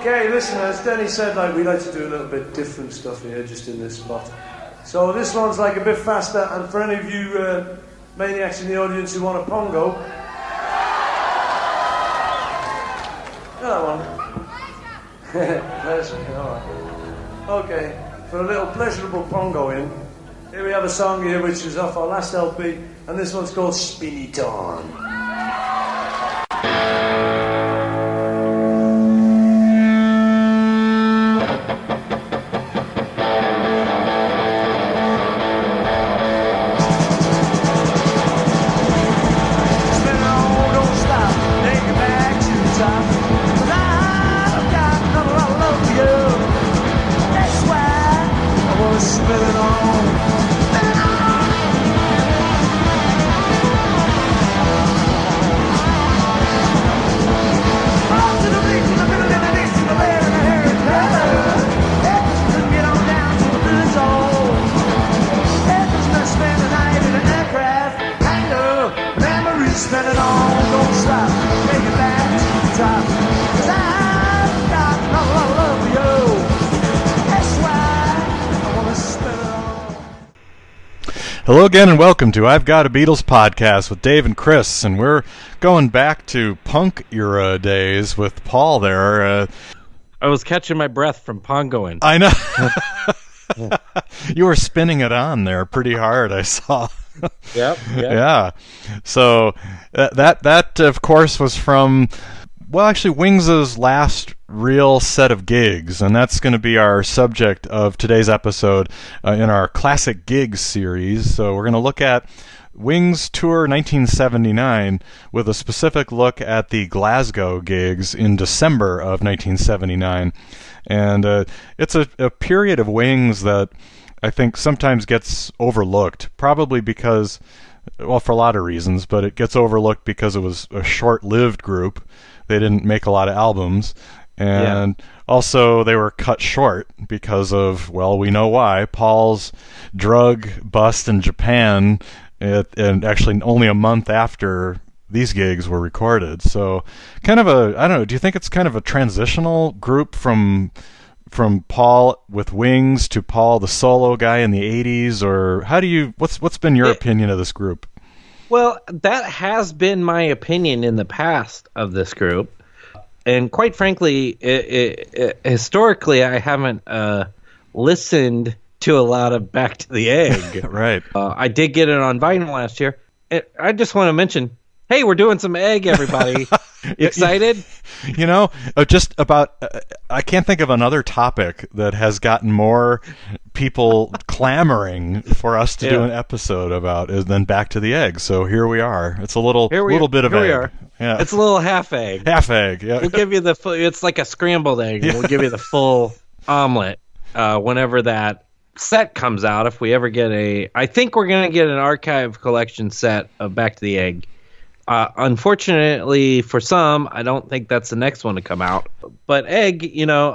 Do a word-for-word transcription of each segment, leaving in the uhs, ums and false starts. Okay, listen, as Denny said, like, we like to do a little bit different stuff here, just in this spot. So this one's like a bit faster, and for any of you uh, maniacs in the audience who want a pongo, do that one. Pleasure, all right. Okay, for a little pleasurable pongo in, here we have a song here which is off our last L P, and this one's called Spinny Dawn. Hello again and welcome to I've Got a Beatles Podcast with Dave and Chris, and we're going back to punk era days with Paul there. Uh, I was catching my breath from pongoing. I know. You were spinning it on there pretty hard, I saw. Yep, yep. Yeah. So uh, that, that, of course, was from, well, actually, Wings' last real set of gigs, and that's going to be our subject of today's episode uh, in our classic gigs series. So we're going to look at Wings tour nineteen seventy-nine with a specific look at the Glasgow gigs in December of nineteen seventy-nine, and uh, it's a, a period of Wings that I think sometimes gets overlooked, probably because, well, for a lot of reasons, but it gets overlooked because it was a short-lived group. They didn't make a lot of albums. And yeah. Also, they were cut short because of, well, we know why, Paul's drug bust in Japan, at, and actually only a month after these gigs were recorded. So kind of a, I don't know, do you think it's kind of a transitional group from from Paul with Wings to Paul the solo guy in the eighties? Or how do you, what's what's been your it, opinion of this group? Well, that has been my opinion in the past of this group. And quite frankly, it, it, it, historically, I haven't uh, listened to a lot of Back to the Egg. Right. Uh, I did get it on vinyl last year. It, I just want to mention, hey, we're doing some Egg, everybody. Excited? You know, just about, uh, I can't think of another topic that has gotten more people clamoring for us to yeah. do an episode about than Back to the Egg. So here we are. It's a little little are. bit of here egg. We are. Yeah. It's a little half egg. Half egg, yeah. We'll give you the full, it's like a scrambled egg. Yeah. We'll give you the full omelet uh, whenever that set comes out. If we ever get a, I think we're going to get an archive collection set of Back to the Egg. Uh, unfortunately for some, I don't think that's the next one to come out. But Egg, you know, uh,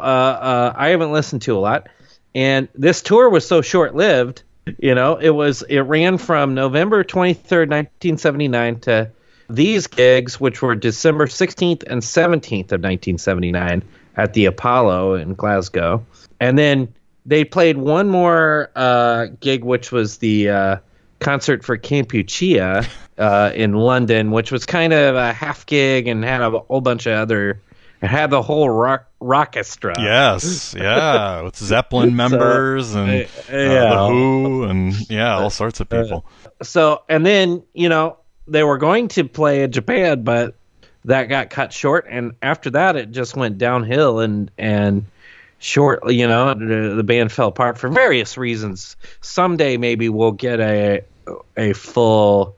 uh, I haven't listened to a lot. And this tour was so short-lived, you know, it was it ran from November twenty-third, nineteen seventy-nine to these gigs, which were December sixteenth and seventeenth of nineteen seventy-nine at the Apollo in Glasgow. And then they played one more uh, gig, which was the uh, concert for Kampuchea uh, in London, which was kind of a half gig and had a whole bunch of other... It had the whole rock rockestra. Yes, yeah, with Zeppelin members so, and uh, yeah. the Who and yeah, all sorts of people. Uh, so and then you know they were going to play in Japan, but that got cut short. And after that, it just went downhill and and shortly, you know, the, the band fell apart for various reasons. Someday maybe we'll get a a full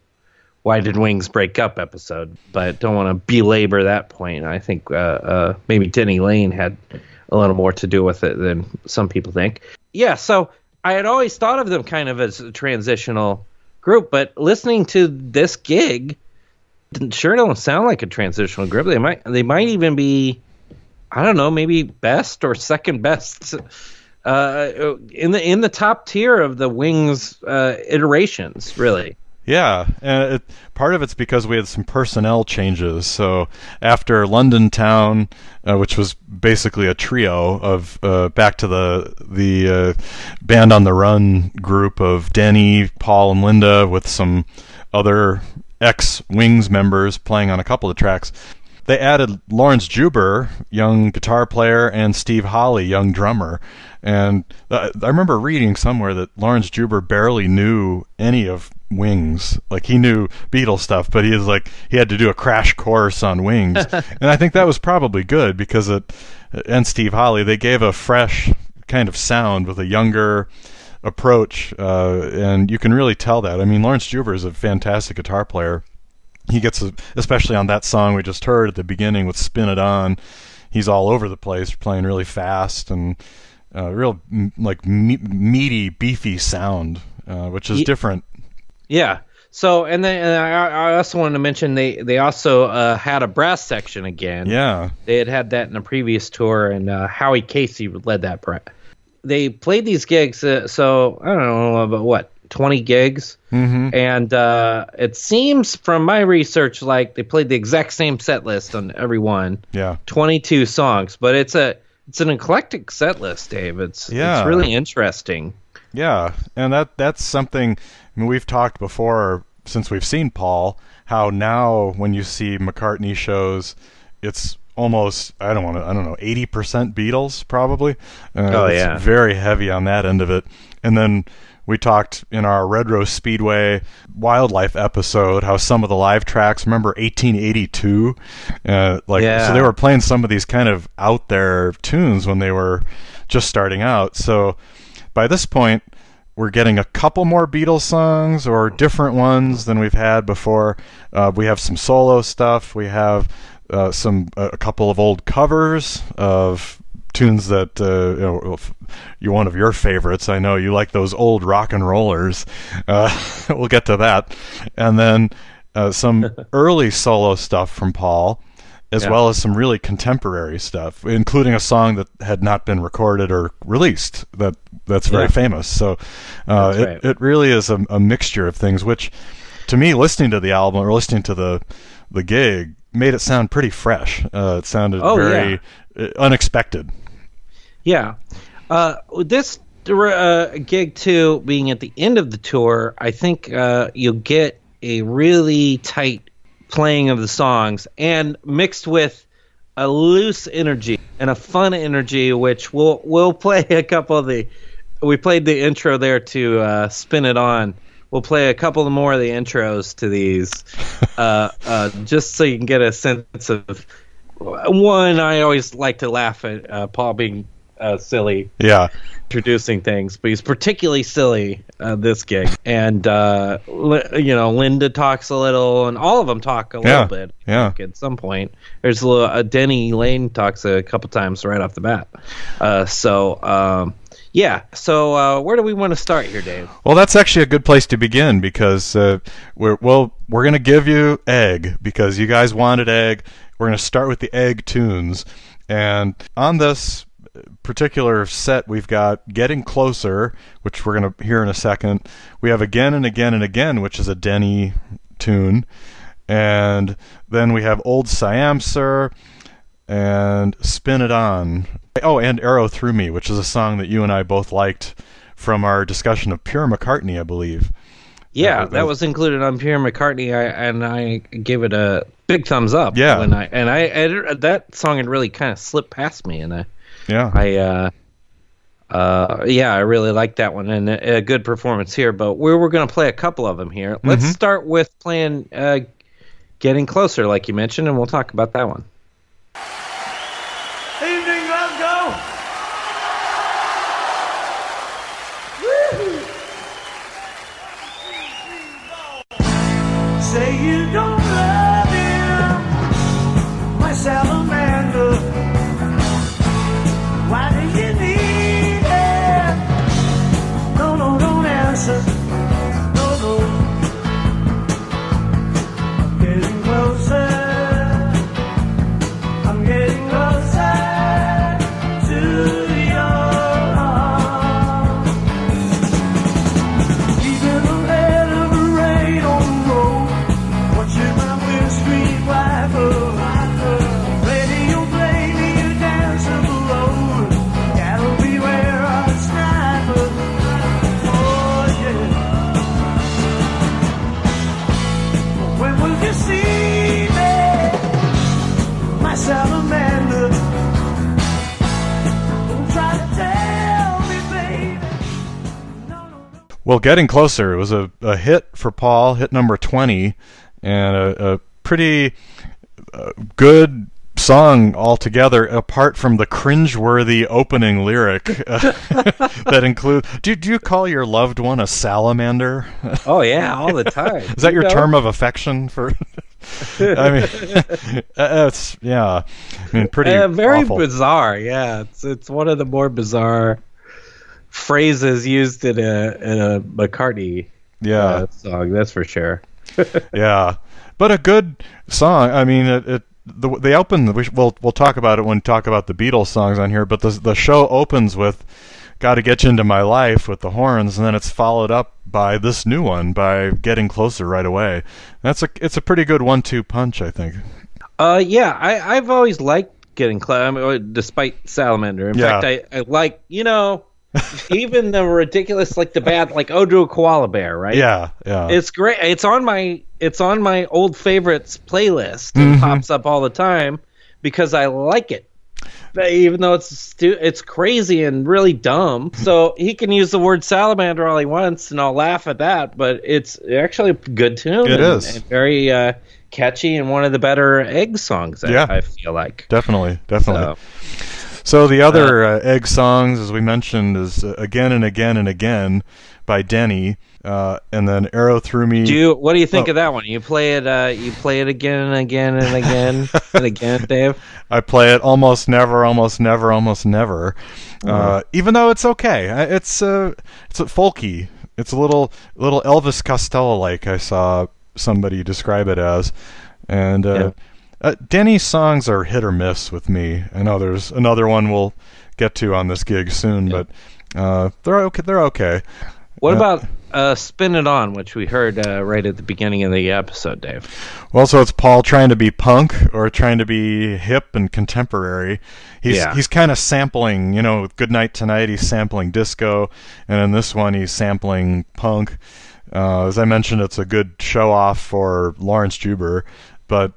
Why Did Wings Break Up episode, but don't want to belabor that point. I think uh, uh, maybe Denny Laine had a little more to do with it than some people think. Yeah, so I had always thought of them kind of as a transitional group, but listening to this gig, sure don't sound like a transitional group. They might, they might even be, I don't know, maybe best or second best uh, in the in the top tier of the Wings uh, iterations, really. Yeah, and it, part of it's because we had some personnel changes. So after London Town, uh, which was basically a trio of uh, back to the the uh, Band on the Run group of Denny, Paul, and Linda, with some other ex-Wings members playing on a couple of tracks, they added Lawrence Juber, young guitar player, and Steve Holley, young drummer. And I remember reading somewhere that Lawrence Juber barely knew any of Wings. Like, he knew Beatles stuff, but he is like he had to do a crash course on Wings. And I think that was probably good, because it and Steve Holley, they gave a fresh kind of sound with a younger approach, uh, and you can really tell that. I mean, Lawrence Juber is a fantastic guitar player. He gets, a, especially on that song we just heard at the beginning with Spin It On, he's all over the place, playing really fast and uh, real like me- meaty, beefy sound, uh, which is Ye- different. Yeah. So, and then and I, I also wanted to mention they they also uh, had a brass section again. Yeah. They had had that in a previous tour, and uh, Howie Casey led that brass. They played these gigs, uh, so I don't know, but what, twenty gigs? Mm-hmm. And uh, it seems from my research like they played the exact same set list on every one. Yeah, twenty-two songs, but it's a it's an eclectic set list, Dave. It's yeah. it's really interesting. Yeah, and that that's something. I mean, we've talked before since we've seen Paul how now when you see McCartney shows, it's almost I don't want to I don't know eighty percent Beatles probably. Uh, oh yeah, it's very heavy on that end of it. And then we talked in our Red Rose Speedway wildlife episode how some of the live tracks, remember eighteen eighty-two, uh, like yeah. so they were playing some of these kind of out there tunes when they were just starting out. So by this point, we're getting a couple more Beatles songs or different ones than we've had before. Uh, we have some solo stuff. We have Uh, some uh, a couple of old covers of tunes that uh, you know, you're one of your favorites. I know you like those old rock and rollers. Uh, we'll get to that, and then uh, some early solo stuff from Paul, as yeah. well as some really contemporary stuff, including a song that had not been recorded or released that that's very yeah. famous. So uh, that's right. it it really is a, a mixture of things, which to me, listening to the album or listening to the the gig, made it sound pretty fresh. Uh, it sounded oh, very yeah. unexpected. Yeah. Uh, this uh, gig, too, being at the end of the tour, I think uh, you'll get a really tight playing of the songs and mixed with a loose energy and a fun energy, which we'll, we'll play a couple of the... We played the intro there to uh, Spin It On. We'll play a couple more of the intros to these, uh, uh, just so you can get a sense of one. I always like to laugh at uh, Paul being uh, silly, yeah, introducing things, but he's particularly silly uh, this gig. And uh, you know, Linda talks a little, and all of them talk a yeah. little bit. Yeah. At some point, there's a little. Uh, Denny Laine talks a couple times right off the bat. Uh, so. Um, Yeah, so uh, where do we want to start here, Dave? Well, that's actually a good place to begin because uh, we're well, we're going to give you Egg because you guys wanted Egg. We're going to start with the Egg tunes. And on this particular set, we've got Getting Closer, which we're going to hear in a second. We have Again and Again and Again, which is a Denny tune. And then we have Old Siam Sir and Spin It On. Oh, and Arrow Through Me, which is a song that you and I both liked from our discussion of Pure McCartney, I believe. Yeah, uh, that was included on Pure McCartney, I, and I gave it a big thumbs up. Yeah. When I, and I, I that song had really kind of slipped past me. And I, yeah. I, uh, uh, yeah, I really liked that one, and a, a good performance here. But we were going to play a couple of them here. Mm-hmm. Let's start with playing uh, Getting Closer, like you mentioned, and we'll talk about that one. Say you don't love him, my salamander. Why do you need it? No, no, don't answer. No, no. I'm getting closer. I'm getting closer to your arms. Even a letter of rain on Well, Getting Closer, it was a, a hit for Paul, hit number twenty, and a, a pretty uh, good song altogether, apart from the cringeworthy opening lyric uh, that includes... Do, do you call your loved one a salamander? Oh, yeah, all the time. Is that you your know? term of affection for... I mean, it's, yeah, I mean, pretty uh, Very awful. bizarre, yeah. It's, it's one of the more bizarre... phrases used in a in a McCartney yeah uh, song, that's for sure. Yeah, but a good song. I mean, it, it the they open. We we'll we'll talk about it when we talk about the Beatles songs on here. But the the show opens with "Got to Get You Into My Life" with the horns, and then it's followed up by this new one by "Getting Closer" right away. That's a it's a pretty good one-two punch, I think. Uh, yeah, I I've always liked Getting Closer, despite Salamander. In yeah. fact, I I like you know. Even the ridiculous, like the bad, like "Ode to a Koala Bear," right? Yeah, yeah. It's great. It's on my, it's on my old favorites playlist. Mm-hmm. It pops up all the time because I like it, but even though it's stu- it's crazy and really dumb. So he can use the word salamander all he wants, and I'll laugh at that. But it's actually a good tune. It and, is and very uh, catchy, and one of the better Egg songs. I, yeah. I feel like definitely, definitely. So. So the other uh, Egg songs, as we mentioned, is uh, Again and Again and Again by Denny, uh, and then Arrow Through Me. Do you, what do you think oh. of that one? You play it, uh, you play it again and again and again and again, Dave. I play it almost never, almost never, almost never. Mm-hmm. Uh, even though it's okay, it's uh, it's folky. It's a little little Elvis Costello-like. I saw somebody describe it as, and. Uh, yeah. Uh, Denny's songs are hit or miss with me. I know there's another one we'll get to on this gig soon, yeah. but uh, they're okay. They're okay. What uh, about uh, "Spin It On," which we heard uh, right at the beginning of the episode, Dave? Well, so it's Paul trying to be punk or trying to be hip and contemporary. He's yeah. he's kind of sampling, you know, with "Good Night Tonight." He's sampling disco, and in this one, he's sampling punk. Uh, as I mentioned, it's a good show off for Lawrence Juber, but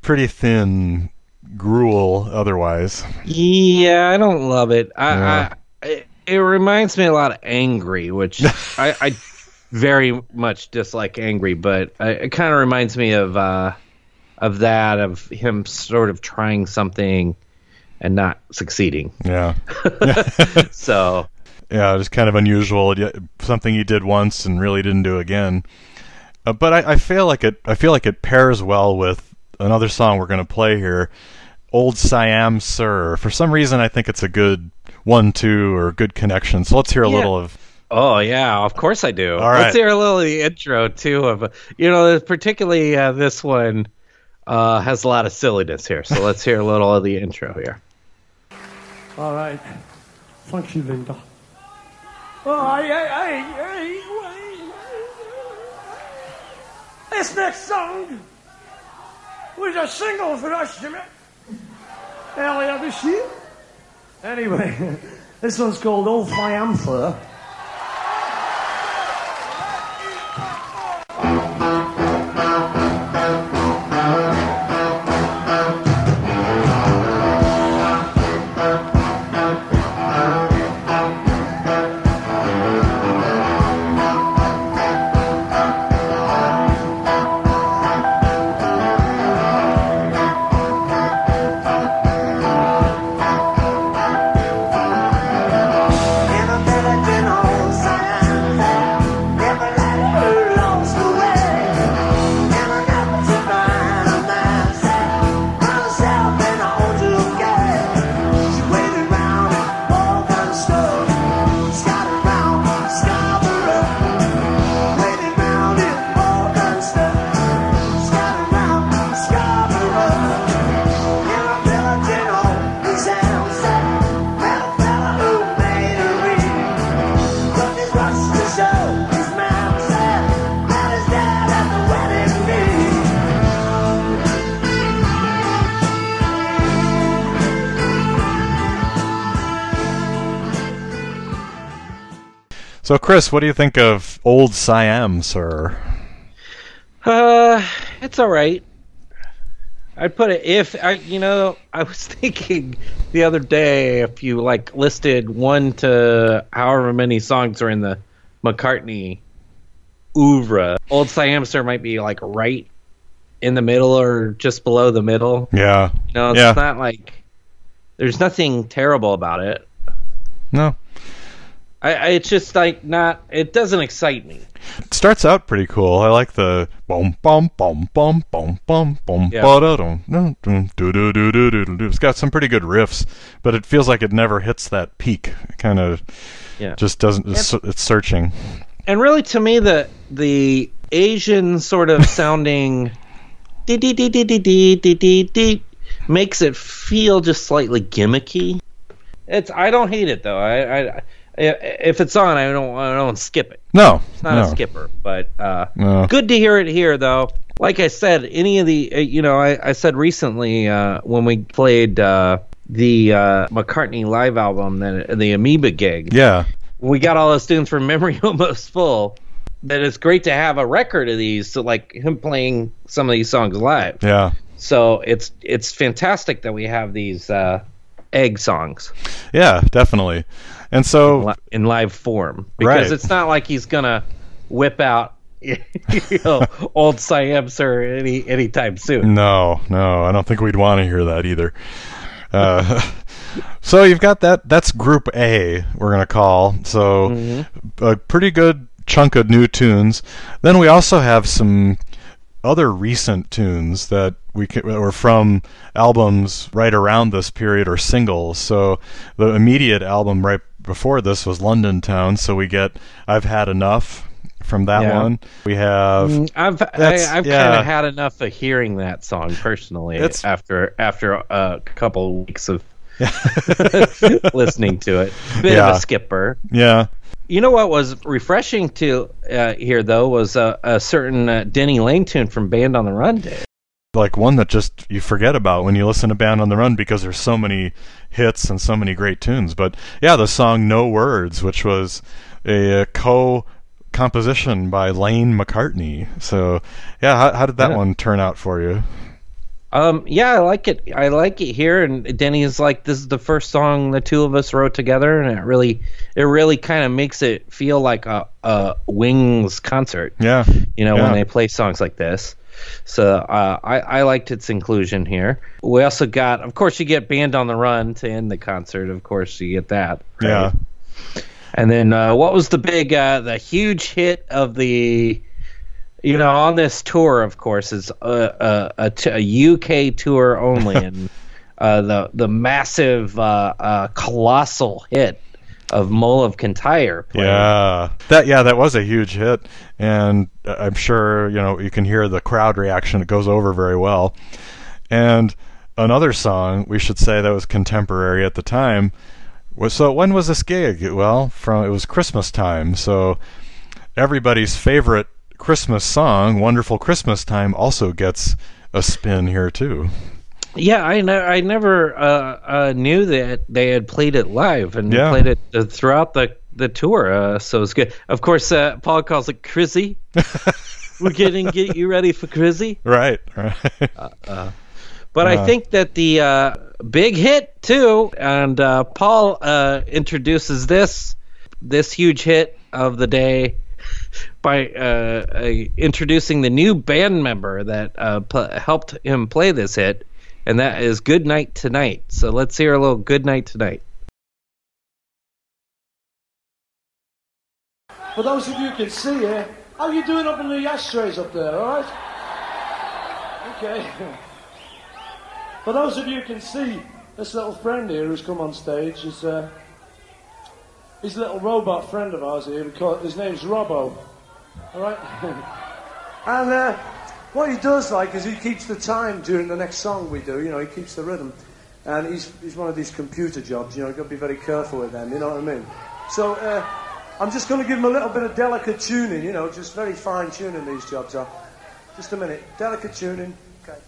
pretty thin gruel otherwise. Yeah, I don't love it. I, yeah. I it, it reminds me a lot of Angry, which I, I very much dislike Angry, but I, it kind of reminds me of uh, of that, of him sort of trying something and not succeeding. Yeah. So. Yeah, it was kind of unusual. Something he did once and really didn't do again. Uh, but I, I feel like it. I feel like it pairs well with. Another song we're going to play here, "Old Siam Sir." For some reason, I think it's a good one-two or a good connection. So let's hear a yeah. little of... Oh, yeah, of course I do. All right. Let's hear a little of the intro, too. Of You know, particularly uh, this one uh, has a lot of silliness here. So let's hear a little of the intro here. All right. Thank you, Linda. Oh, hey, hey, hey, wait. This next song... was a single for us, Jimmy, earlier this year. Anyway, this one's called "Old Siam Sir." So, Chris, what do you think of Old Siam, sir? Uh, it's all right. I'd put it if, I, you know, I was thinking the other day, if you, like, listed one to however many songs are in the McCartney oeuvre, Old Siam, sir might be, like, right in the middle or just below the middle. Yeah. You know, it's yeah. not like, there's nothing terrible about it. No. I, I it's just like not it doesn't excite me. It starts out pretty cool. I like the bum bum bum bum bum bum bum ba-da-dum-dum-dum-dum-dum-dum-dum. It's got some pretty good riffs, but it feels like it never hits that peak. It kind of yeah. just doesn't it's, it's searching. And really to me the the Asian sort of sounding dee dee dee dee dee dee dee dee makes it feel just slightly gimmicky. It's I don't hate it though. I I If it's on, I don't I don't skip it. No. It's not no. a skipper, but uh, no. good to hear it here, though. Like I said, any of the, uh, you know, I, I said recently uh, when we played uh, the uh, McCartney live album, the, the Amoeba gig. Yeah. We got all those tunes from memory almost full. That it's great to have a record of these, so like him playing some of these songs live. Yeah. So it's, it's fantastic that we have these uh, egg songs. Yeah, definitely. And so in, li- in live form, because right. it's not like he's gonna whip out you know, Old Siam Sir any anytime soon. No, no, I don't think we'd want to hear that either. Uh, so you've got that. That's Group A. We're gonna call so mm-hmm. a pretty good chunk of new tunes. Then we also have some other recent tunes that we can, or from albums right around this period or singles. So the immediate album right before this was London Town, so we get I've Had Enough from that yeah. one. We have I've I, I've yeah. kind of had enough of hearing that song personally it's, after after a couple of weeks of listening to it. Bit yeah. of a skipper. Yeah. You know what was refreshing to uh, hear though was a, a certain uh, Denny Laine tune from Band on the Run Day. Like one that just you forget about when you listen to Band on the Run because there's so many hits and so many great tunes. But yeah, the song No Words, which was a, a co-composition by Laine McCartney. So yeah, how, how did that yeah. one turn out for you? Um, yeah, I like it. I like it here. And Denny is like, this is the first song the two of us wrote together, and it really, it really kind of makes it feel like a, a Wings concert. Yeah, you know yeah. when they play songs like this. So uh, I, I liked its inclusion here. We also got, of course, you get Band on the Run to end the concert. Of course, you get that. Right? Yeah. And then uh, what was the big, uh, the huge hit of the, you know, on this tour, of course, is a, a, a U K tour only. And uh, the the massive, uh, uh, colossal hit of Mull of Kintyre playing. Yeah, that yeah, that was a huge hit, and I'm sure you know you can hear the crowd reaction. It goes over very well. And another song we should say that was contemporary at the time was so. When was this gig? Well, from it was Christmas time, so everybody's favorite Christmas song, "Wonderful Christmas Time," also gets a spin here too. Yeah, I, ne- I never uh, uh, knew that they had played it live and yeah. played it uh, throughout the, the tour, uh, so it's good. Of course, uh, Paul calls it Crizzy. We're getting get you ready for Crizzy. Right, right. Uh, uh, but uh. I think that the uh, big hit, too, and uh, Paul uh, introduces this, this huge hit of the day by uh, uh, introducing the new band member that uh, pl- helped him play this hit. And that is Good Night Tonight. So let's hear a little Good Night Tonight. For those of you who can see here, how are you doing up in the ashtrays up there, all right? Okay. For those of you who can see, this little friend here who's come on stage is uh, his little robot friend of ours here. We call it, his name's Robbo, all right? and... Uh, What he does, like, is he keeps the time during the next song we do, you know, he keeps the rhythm. And he's he's one of these computer jobs, you know, you've got to be very careful with them, you know what I mean? So, uh, I'm just going to give him a little bit of delicate tuning, you know, just very fine tuning these jobs are. Just a minute, delicate tuning. Okay.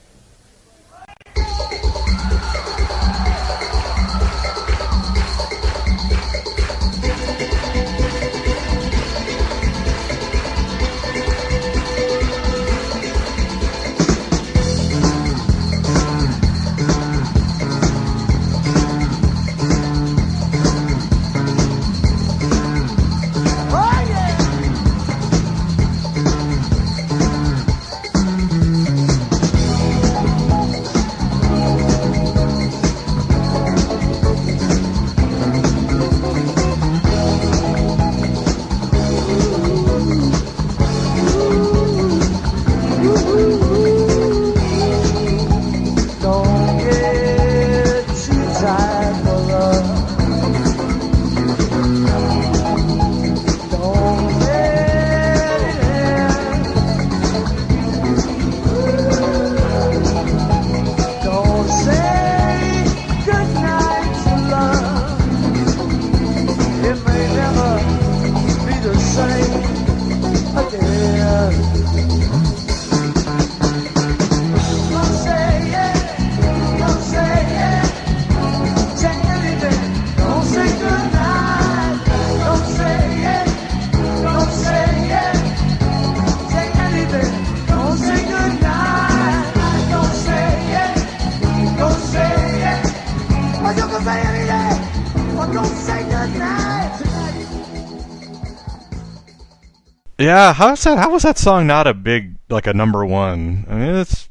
Yeah, how is that? How was that song not a big, like a number one? I mean, it's.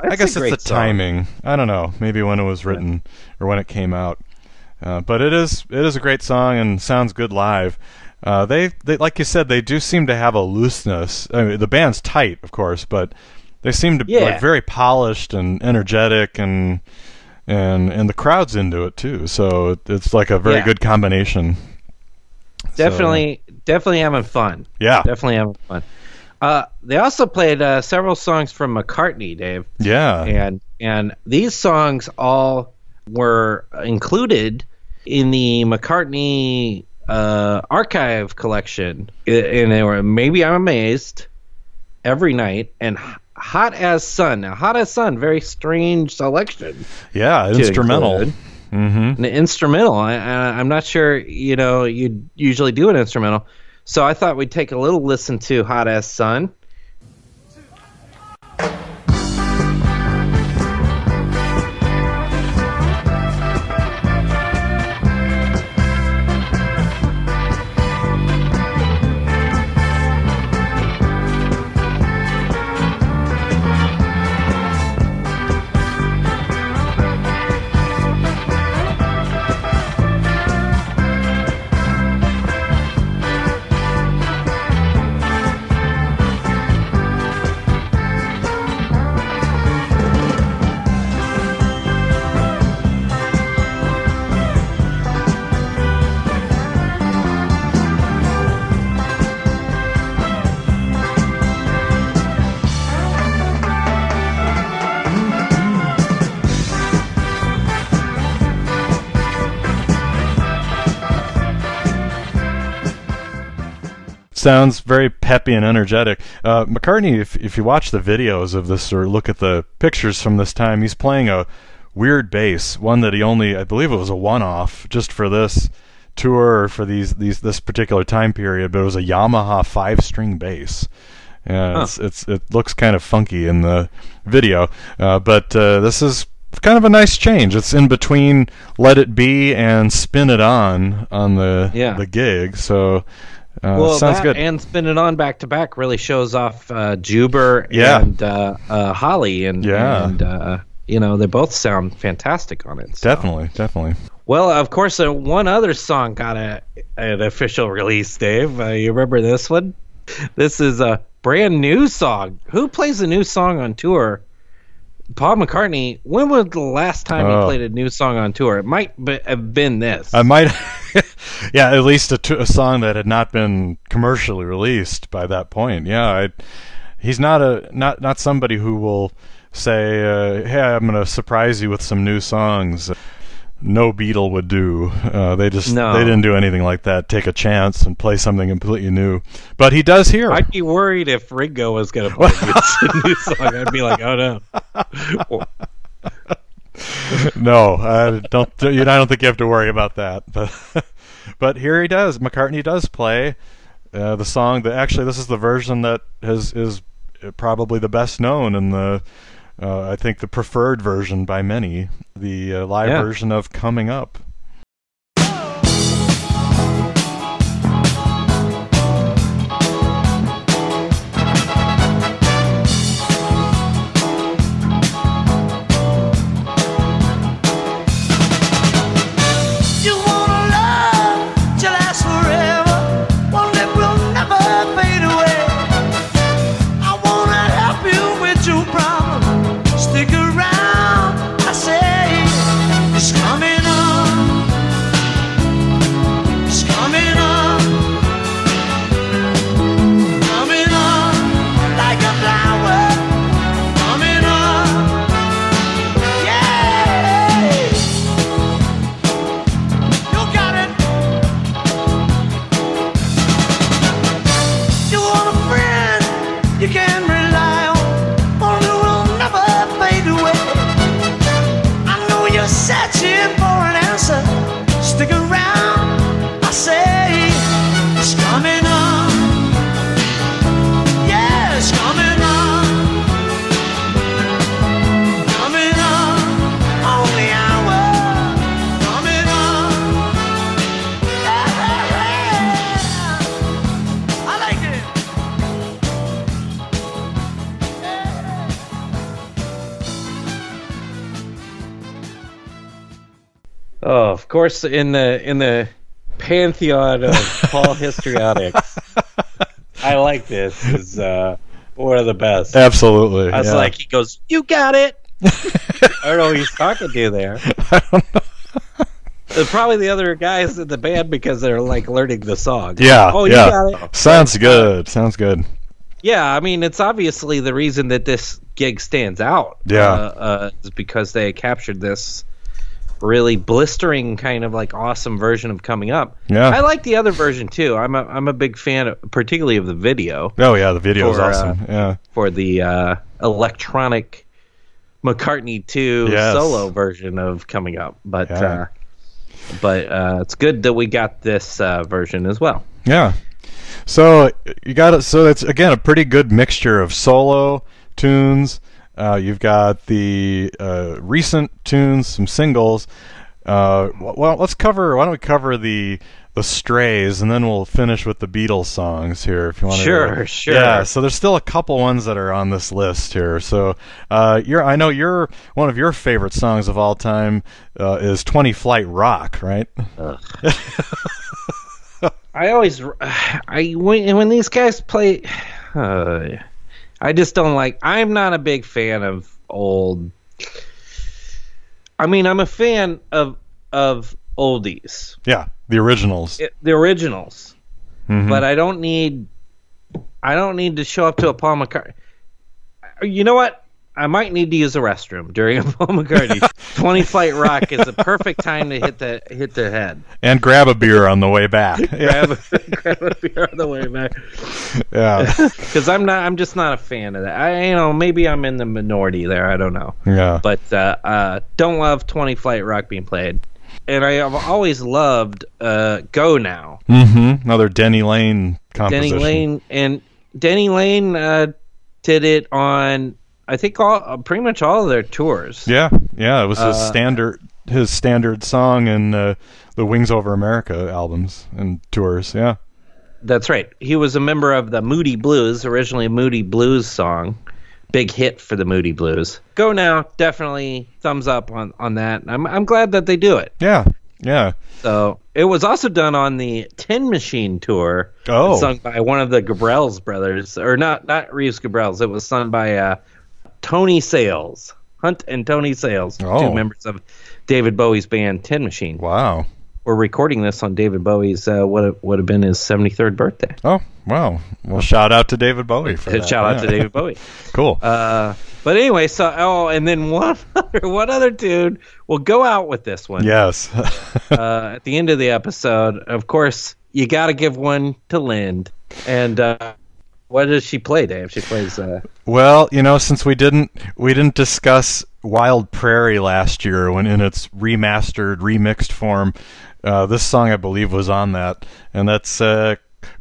That's I guess it's the song. Timing. I don't know. Maybe when it was written yeah. or when it came out. Uh, but it is it is a great song and sounds good live. Uh, they, they like you said, they do seem to have a looseness. I mean, the band's tight, of course, but they seem to yeah. be like, very polished and energetic, and and and the crowd's into it too. So it, it's like a very yeah. good combination. Definitely, so. definitely having fun. Yeah, definitely having fun. Uh, they also played uh, several songs from McCartney, Dave. Yeah, and and these songs all were included in the McCartney uh, archive collection, and they were Maybe I'm Amazed, Every Night, and Hot as Sun. Now, Hot as Sun, very strange selection. Yeah, instrumental. Mm-hmm. An instrumental. I, I, I'm not sure. You know, you'd usually do an instrumental. So I thought we'd take a little listen to Hot Ass Sun. Sounds very peppy and energetic. Uh, McCartney, if if you watch the videos of this or look at the pictures from this time, he's playing a weird bass, one that he only, I believe it was a one-off just for this tour or for these, these this particular time period, but it was a Yamaha five-string bass. Yeah, huh. it's, it's it looks kind of funky in the video, uh, but uh, this is kind of a nice change. It's in between Let It Be and Spin It On on the yeah. the gig, so... Uh, well, sounds that good. And Spin It On back to back really shows off uh, Juber yeah. and uh, uh, Holley, and, yeah. and uh, you know, they both sound fantastic on it. So. Definitely, definitely. Well, of course, uh, one other song got a, an official release, Dave. Uh, you remember this one? This is a brand new song. Who plays a new song on tour? Paul McCartney. When was the last time oh. he played a new song on tour? It might be, have been this. I might, yeah, at least a, t- a song that had not been commercially released by that point. Yeah, I, he's not a not not somebody who will say, uh, "Hey, I'm going to surprise you with some new songs." No Beatle would do. Uh, they just no. they didn't do anything like that. Take a chance and play something completely new. But he does here. I'd be worried if Ringo was going to play a new song. I'd be like, oh no. no, I don't. You know, I don't think you have to worry about that. But but here he does. McCartney does play uh, the song that actually this is the version that has is probably the best known in the. Uh, I think the preferred version by many, the uh, live yeah. version of Coming Up. It's coming on. Oh, of course, in the in the pantheon of Paul histrionics, I like this. Is uh, one of the best. Absolutely. I was yeah. like, he goes, "You got it." I don't know who he's talking to there. I don't know. Probably the other guys in the band because they're like learning the song. Yeah. Oh, you yeah. got it. Sounds good. Sounds good. Yeah, I mean, it's obviously the reason that this gig stands out. Yeah. Uh, uh, is because they captured this really blistering kind of like awesome version of Coming Up. Yeah. I like the other version too. I'm a I'm a big fan, of, particularly of the video. Oh yeah, the video is awesome. Uh, yeah. For the uh, electronic McCartney two yes. solo version of Coming Up, but. Yeah. Uh, But uh, it's good that we got this uh, version as well. Yeah. So you got it. So it's again a pretty good mixture of solo tunes. Uh, you've got the uh, recent tunes, some singles. Uh, well, let's cover. Why don't we cover the the Strays, and then we'll finish with the Beatles songs here, if you want. Sure, to, sure. Yeah. So there's still a couple ones that are on this list here. So uh, you're. I know you're one of your favorite songs of all time uh, is twenty Flight Rock, right? I always. I when, when these guys play, uh, I just don't like. I'm not a big fan of old. I mean, I'm a fan of of oldies. Yeah, the originals. It, the originals. Mm-hmm. But I don't need I don't need to show up to a Paul McCartney. You know what? I might need to use a restroom during a Paul McCartney. twenty Flight Rock is a perfect time to hit the hit the head. And grab a beer on the way back. grab, a, grab a beer on the way back. Yeah. Because I'm not. I'm just not a fan of that. I, you know, maybe I'm in the minority there. I don't know. Yeah. But uh, uh, don't love twenty Flight Rock being played. And I have always loved uh, Go Now. Mm-hmm. Another Denny Laine composition. Denny Laine and Denny Laine uh, did it on. I think all uh, pretty much all of their tours. Yeah, yeah, it was his uh, standard his standard song in uh, the Wings Over America albums and tours. Yeah, that's right. He was a member of the Moody Blues, originally a Moody Blues song, big hit for the Moody Blues. Go Now, definitely thumbs up on, on that. I'm I'm glad that they do it. Yeah, yeah. So it was also done on the Tin Machine tour. Oh, sung by one of the Gabrels brothers, or not not Reeves Gabrels. It was sung by. Uh, Tony Sales, Hunt and Tony Sales, oh. two members of David Bowie's band Tin Machine. Wow. We're recording this on David Bowie's, uh, what would have been his seventy-third birthday. Oh, wow. Well, shout out to David Bowie for that. Shout out yeah. to David Bowie. Cool. Uh, but anyway, so, oh, and then one other, one other dude will go out with this one. Yes. uh, at the end of the episode, of course, you got to give one to Lind. And, uh, what does she play, Dave? She plays. Uh... Well, you know, since we didn't we didn't discuss Wild Prairie last year, when in its remastered, remixed form, uh, this song I believe was on that, and that's uh,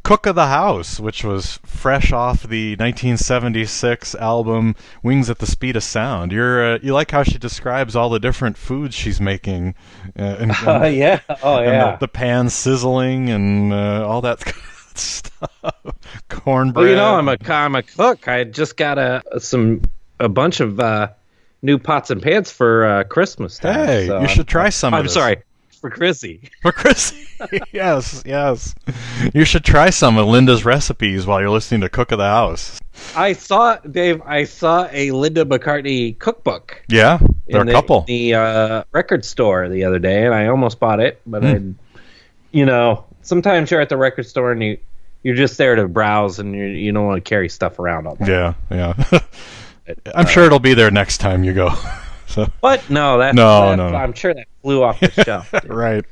"Cook of the House," which was fresh off the nineteen seventy-six album "Wings at the Speed of Sound." You're uh, you like how she describes all the different foods she's making, uh, and, and uh, yeah, oh and yeah, the, the pan sizzling and uh, all that. Stuff, cornbread. Well, you know, I'm a I'm a cook. I just got a some a bunch of uh, new pots and pans for uh, Christmas time. Hey, so you I'm, should try some. I'm of this. sorry for Chrissy. For Chrissy, yes, yes. You should try some of Linda's recipes while you're listening to Cook of the House. I saw Dave. I saw a Linda McCartney cookbook. Yeah, there are the, a couple. The uh, record store the other day, and I almost bought it, but mm. I, you know. Sometimes you're at the record store and you, you're just there to browse and you you don't want to carry stuff around all the time. Yeah, yeah. I'm uh, sure it'll be there next time you go. So. But no, that's, no, that, no, I'm sure that flew off the shelf. Right.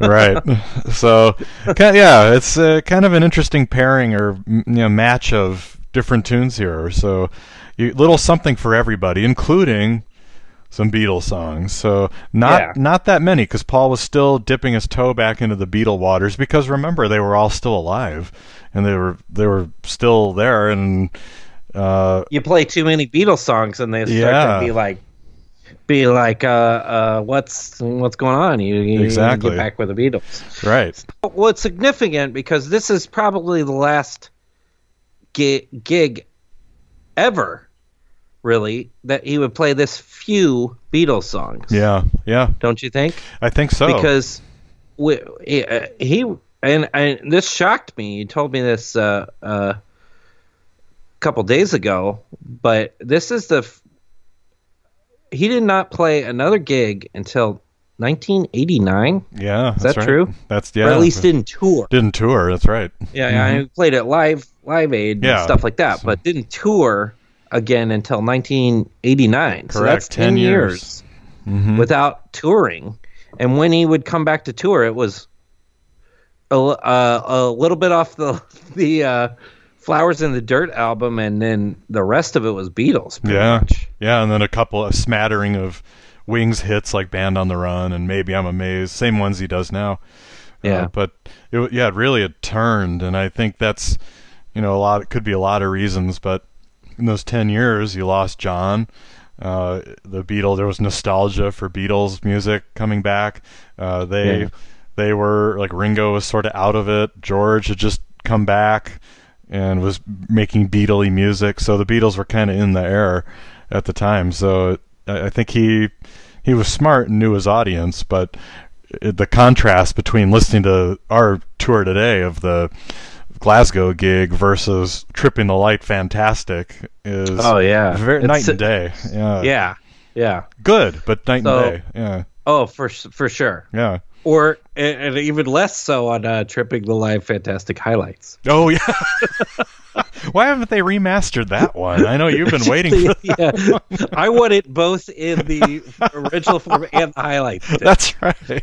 Right. So, yeah, it's uh, kind of an interesting pairing or you know, match of different tunes here. So, a little something for everybody, including... some Beatles songs, so not yeah. not that many, because Paul was still dipping his toe back into the Beatle waters. Because remember, they were all still alive, and they were they were still there. And uh, you play too many Beatles songs, and they start yeah. to be like, be like, uh, uh, what's what's going on? You, you exactly get back with the Beatles, right? So, well, it's significant because this is probably the last gi- gig ever. really, that he would play this few Beatles songs. Yeah, yeah. Don't you think? I think so. Because we, he, and, and this shocked me. You told me this uh, uh, a couple days ago, but this is the – he did not play another gig until nineteen eighty-nine. Yeah, that's Is that right. true? That's, yeah. Or at least didn't tour. Didn't tour, that's right. Yeah, mm-hmm. I played at Live, Live Aid yeah, and stuff like that, so. But didn't tour – again until nineteen eighty-nine. Correct. So that's ten, ten years, years mm-hmm. without touring. And when he would come back to tour, it was a, uh, a little bit off the the uh Flowers in the Dirt album, and then the rest of it was Beatles pretty yeah much. Yeah, and then a couple of smattering of Wings hits like Band on the Run and Maybe I'm Amazed, same ones he does now. Yeah, uh, but it, yeah, really it turned, and I think that's, you know, a lot, it could be a lot of reasons, but in those ten years, you lost John, uh, the Beatles. There was nostalgia for Beatles music coming back. Uh, they yeah. they were like, Ringo was sort of out of it. George had just come back and was making Beatley music. So the Beatles were kind of in the air at the time. So I think he he was smart and knew his audience, but the contrast between listening to our tour today of the Glasgow gig versus Tripping the Light Fantastic is oh yeah very, night and day. Yeah, yeah, yeah. Good, but night so, and day. Yeah. Oh, for for sure. Yeah. Or and, and even less so on uh, Tripping the Light Fantastic highlights. Oh yeah. Why haven't they remastered that one? I know you've been waiting for that. Yeah. I want it both in the original form and the highlights. Too. That's right.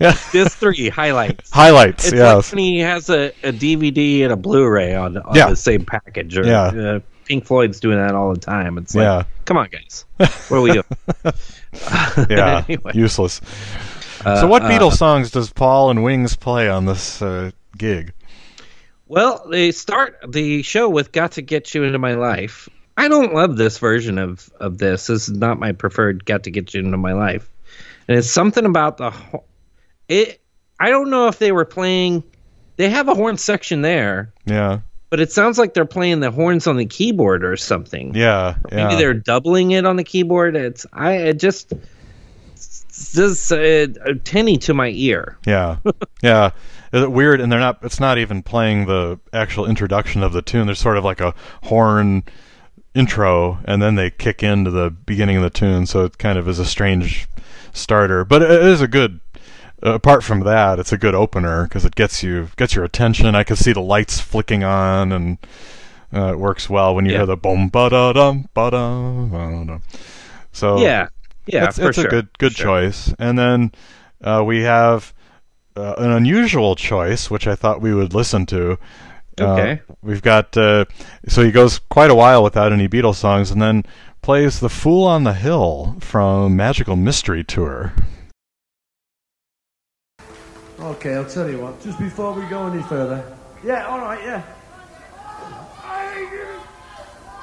Yeah. This three highlights. Highlights, it's yes. It's like when he has a, a D V D and a Blu-ray on, on yeah. the same package. Or, yeah. Uh, Pink Floyd's doing that all the time. It's like, yeah. come on, guys. What are we doing? Yeah, anyway. Useless. Uh, so what uh, Beatles songs does Paul and Wings play on this uh, gig? Well, they start the show with Got to Get You Into My Life. I don't love this version of, of this. This is not my preferred Got to Get You Into My Life. And it's something about the – it. I don't know if they were playing – they have a horn section there. Yeah. But it sounds like they're playing the horns on the keyboard or something. Yeah. Or maybe yeah. they're doubling it on the keyboard. It's I it just – This uh, tinny to my ear. Yeah, yeah. It's weird, and they're not. It's not even playing the actual introduction of the tune. There's sort of like a horn intro, and then they kick into the beginning of the tune. So it kind of is a strange starter, but it is a good. Uh, apart from that, it's a good opener because it gets you gets your attention. I can see the lights flicking on, and uh, it works well when you yeah. hear the boom ba da dum ba da. So yeah. Yeah, it's, for it's sure. a good good sure. choice. And then uh, we have uh, an unusual choice, which I thought we would listen to. Okay. Uh, we've got uh, so he goes quite a while without any Beatles songs, and then plays "The Fool on the Hill" from Magical Mystery Tour. Okay, I'll tell you what. Just before we go any further, yeah, all right, yeah.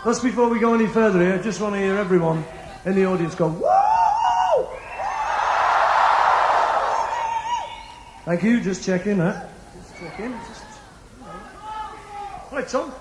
Just before we go any further here, I just want to hear everyone in the audience go, woo! Thank you, just check in, huh? Just check in, just... You know. Right, Tom.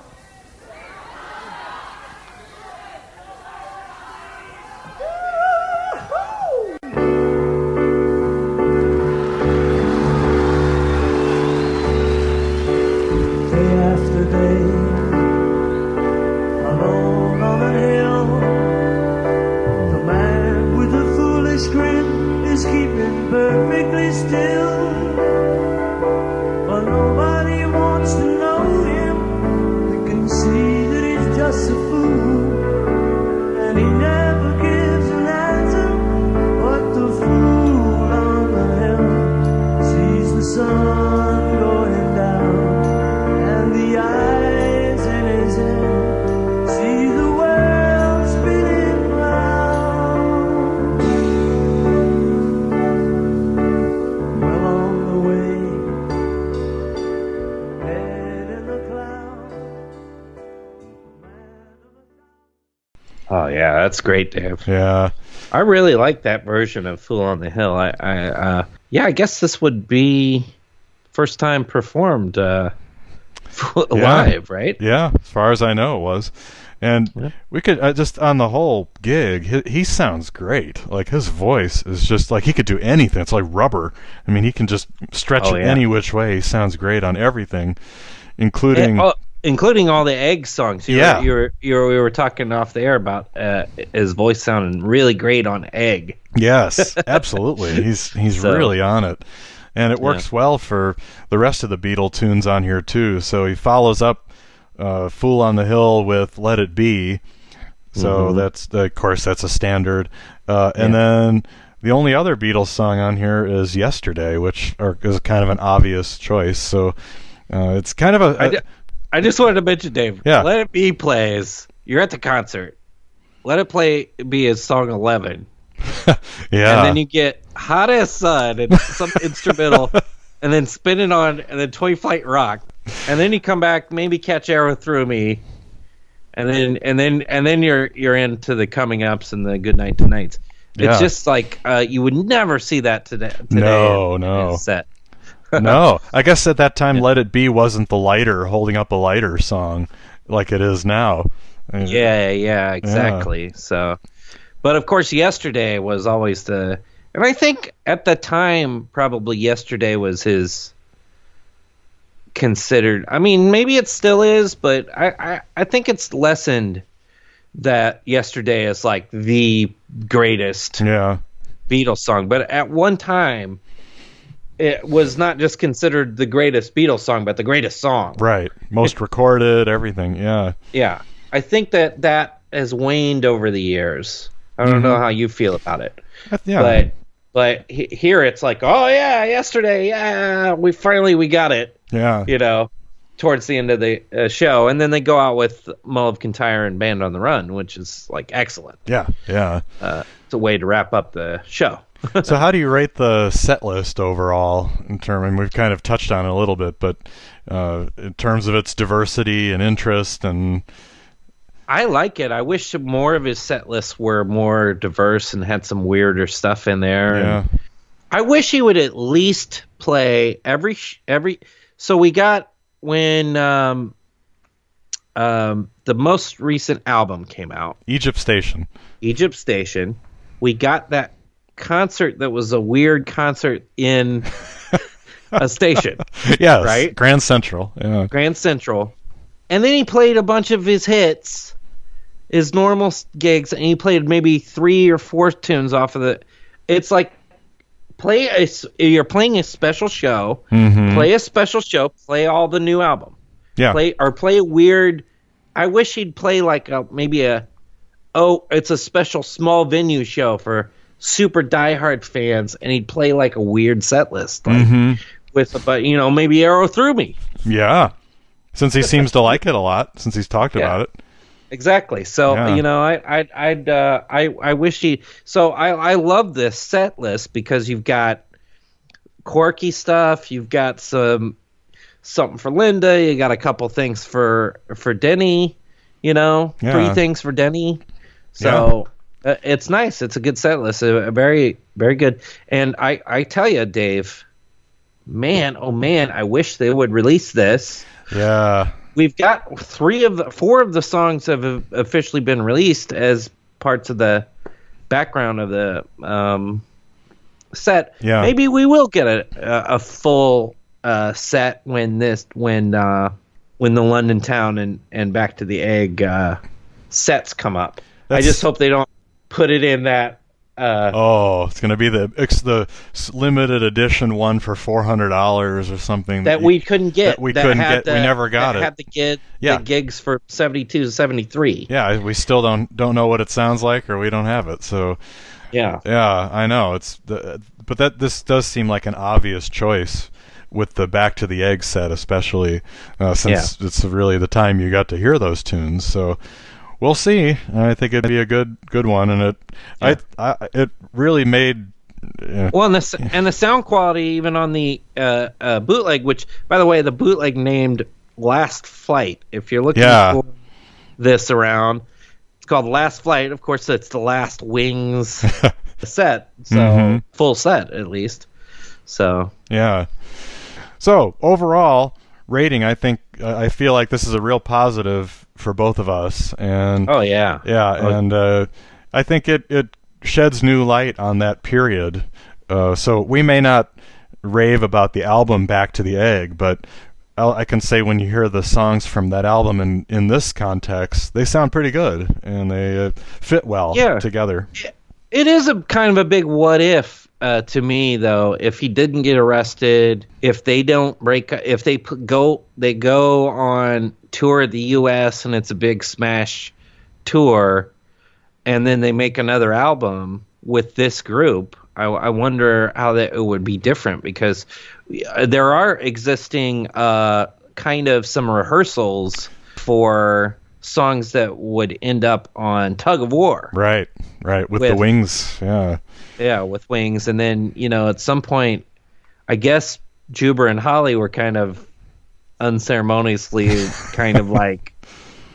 That's great, Dave. Yeah, I really like that version of "Fool on the Hill." I, I uh, yeah, I guess this would be first time performed uh, live, yeah. right? Yeah, as far as I know, it was. And yeah. we could uh, just on the whole gig, he, he sounds great. Like his voice is just like he could do anything. It's like rubber. I mean, he can just stretch oh, it yeah. any which way. He sounds great on everything, including it, oh, including all the Egg songs. You yeah, were, you, were, you were we were talking off the air about uh, his voice sounding really great on Egg. Yes, absolutely. he's he's so. really on it. And it works yeah. well for the rest of the Beatle tunes on here, too. So he follows up uh, Fool on the Hill with Let It Be. So mm-hmm. that's, of course, that's a standard. Uh, and yeah. then the only other Beatles song on here is Yesterday, which are, is kind of an obvious choice. So uh, it's kind of a... a I, ju- I just wanted to mention, Dave, yeah. Let It Be plays. You're at the concert. Let It play be is song eleven. yeah. And then you get Hot As Sun and some instrumental, and then Spin It On, and then Toy Flight Rock, and then you come back, maybe Catch Arrow Through Me, and then and then and then you're you're into the Coming Ups and the Good Night Tonights. It's yeah. just like uh, you would never see that today. today no, in, no in set. no, I guess at that time, yeah. Let It Be wasn't the lighter holding up a lighter song like it is now. Yeah, yeah, exactly. Yeah. So. But, of course, Yesterday was always the... And I think at the time, probably Yesterday was his considered... I mean, maybe it still is, but I, I, I think it's lessened that Yesterday is like the greatest yeah. Beatles song. But at one time, it was not just considered the greatest Beatles song, but the greatest song. Right. Most recorded, everything, yeah. Yeah. I think that that has waned over the years. I don't mm-hmm. know how you feel about it, yeah. but but he, here it's like, oh yeah, Yesterday, yeah, we finally we got it, yeah, you know, towards the end of the uh, show, and then they go out with Mull of Kintyre and Band on the Run, which is like excellent. Yeah, yeah, uh, it's a way to wrap up the show. So how do you rate the set list overall? In terms, I mean, we've kind of touched on it a little bit, but uh, in terms of its diversity and interest and. I like it. I wish more of his set lists were more diverse and had some weirder stuff in there. Yeah. And I wish he would at least play every every. So we got when um, um, the most recent album came out, Egypt Station. Egypt Station. We got that concert that was a weird concert in a station. Yes, right. Grand Central. Yeah. Grand Central. And then he played a bunch of his hits. His normal gigs, and he played maybe three or four tunes off of the. It's like play a, you're playing a special show. Mm-hmm. Play a special show. Play all the new album. Yeah. Play or play a weird. I wish he'd play like a, maybe a. Oh, it's a special small venue show for super diehard fans, and he'd play like a weird set list, like mm-hmm. with but you know maybe Arrow Through Me. Yeah, since he seems to like it a lot, since he's talked yeah. about it. Exactly. So, yeah. you know, I I I'd, uh, I I wish he so I I love this set list because you've got quirky stuff, you've got some something for Linda, you got a couple things for for Denny, you know, yeah. three things for Denny. So, yeah. uh, it's nice. It's a good set list. A, a very very good. And I I tell you, Dave, man, oh man, I wish they would release this. Yeah. We've got three of the four of the songs have officially been released as parts of the background of the um, set. Yeah. Maybe we will get a a full uh, set when this when uh, when the London Town and, and Back to the Egg uh, sets come up. That's... I just hope they don't put it in that. Uh, oh, it's gonna be the it's the limited edition one for four hundred dollars or something that, that you, we couldn't get. That we that couldn't get. The, we never got that it. Had to get yeah. the gigs for seventy two to seventy three. Yeah, we still don't don't know what it sounds like, or we don't have it. So yeah, yeah, I know it's. The, but that this does seem like an obvious choice with the Back to the Egg set, especially uh, since yeah. it's really the time you got to hear those tunes. So. We'll see. I think it'd be a good, good one, and it, yeah. I, I, it really made. Uh, well, and the and the sound quality even on the uh, uh, bootleg, which by the way, the bootleg named Last Flight. If you're looking yeah. for this around, it's called Last Flight. Of course, it's the last Wings set, so mm-hmm. full set at least. So yeah. So overall rating, I think uh, I feel like this is a real positive for both of us. And oh yeah, yeah, oh. and uh, I think it it sheds new light on that period. Uh, so we may not rave about the album Back to the Egg, but I'll, I can say when you hear the songs from that album in, in this context, they sound pretty good and they uh, fit well yeah. together. It is a kind of a big what if uh, to me, though. If he didn't get arrested, if they don't break, if they p- go, they go on tour of the U S and it's a big smash tour, and then they make another album with this group. I, I wonder how that it would be different, because there are existing uh, kind of some rehearsals for songs that would end up on Tug of War. Right, right, with, with the Wings, yeah. Yeah, with Wings. And then, you know, at some point, I guess Juber and Holley were kind of unceremoniously kind of like,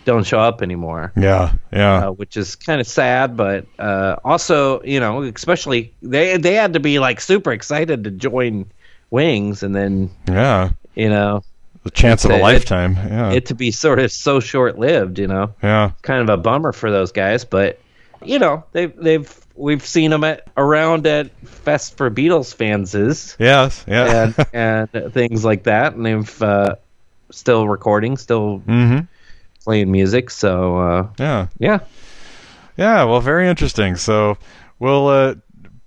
don't show up anymore. Yeah, yeah. Uh, which is kind of sad, but uh, also, you know, especially they they had to be like super excited to join Wings, and then yeah, you know, the chance of a, a lifetime. It, yeah, it to be sort of so short lived, you know. Yeah, kind of a bummer for those guys, but you know, they've they've we've seen them at, around at Fest for Beatles fanses. Yes, yeah, and, and things like that, and they've uh, still recording, still. Mm-hmm. Playing music, so uh, yeah, yeah, yeah. Well, very interesting. So we'll uh,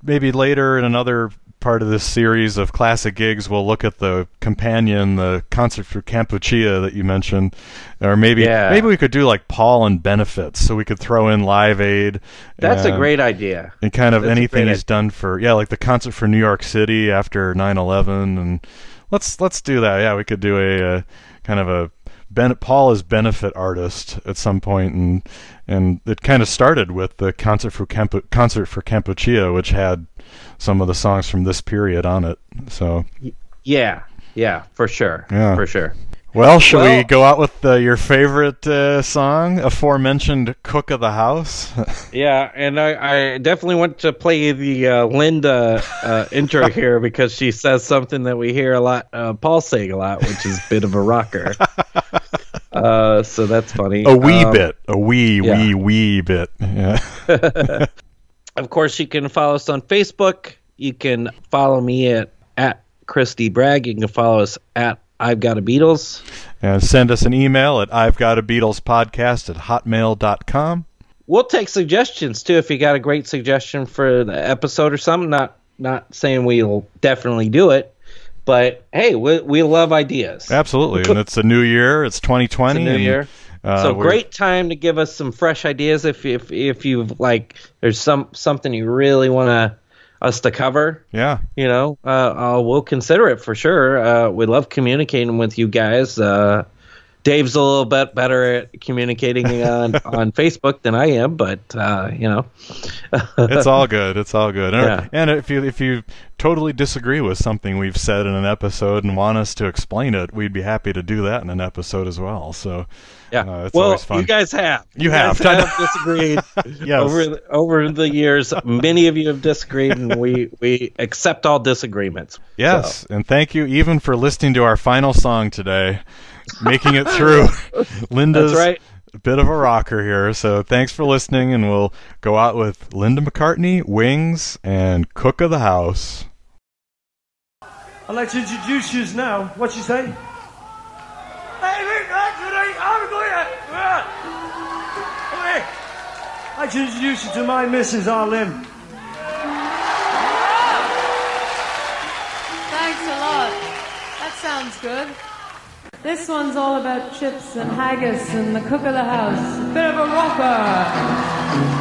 maybe later in another part of this series of classic gigs, we'll look at the companion, the concert for Kampuchea that you mentioned, or maybe yeah. maybe we could do like Paul and Benefits, so we could throw in Live Aid. That's and, a great idea. And kind of That's anything he's idea. done for yeah, like the concert for New York City after nine eleven, and let's let's do that. Yeah, we could do a, a kind of a. Ben, Paul is benefit artist at some point, and and it kind of started with the concert for Campo, concert for Kampuchea, which had some of the songs from this period on it. So yeah, yeah, for sure, yeah. for sure. Well, shall well, we go out with uh, your favorite uh, song, aforementioned "Cook of the House"? Yeah, and I, I definitely want to play the uh, Linda uh, intro here, because she says something that we hear a lot, uh, Paul saying a lot, which is a bit of a rocker. Uh, so that's funny. A wee um, bit, a wee, yeah. wee, wee bit. Yeah. Of course, you can follow us on Facebook. You can follow me at at Christy Bragg. You can follow us at I've Got a Beatles. And send us an email at I've Got a Beatles Podcast at hotmail dot com. We'll take suggestions too if you got a great suggestion for the episode or something. Not not saying we'll definitely do it, but hey, we we love ideas. Absolutely. And it's a new year. It's twenty twenty. It's a new year. Uh, so great time to give us some fresh ideas if if if you've like there's some something you really want to us to cover. Yeah. You know, uh, uh, we'll consider it for sure. Uh, we love communicating with you guys. Uh, Dave's a little bit better at communicating on, on Facebook than I am, but uh, you know, it's all good. It's all good. And, yeah. and if you, if you totally disagree with something we've said in an episode and want us to explain it, we'd be happy to do that in an episode as well. So yeah, uh, it's well, always fun. You guys have, you, you have, guys have disagreed yes. over, the, over the years. Many of you have disagreed, and we, we accept all disagreements. Yes. So. And thank you even for listening to our final song today. Making it through. Linda's That's right. a bit of a rocker here, so thanks for listening, and we'll go out with Linda McCartney, Wings, and Cook of the House. I'd like to introduce you now. What you say? I'd like to introduce you to my Missus Arlene. Thanks a lot. That sounds good. This one's all about chips and haggis and the cook of the house. Bit of a rocker.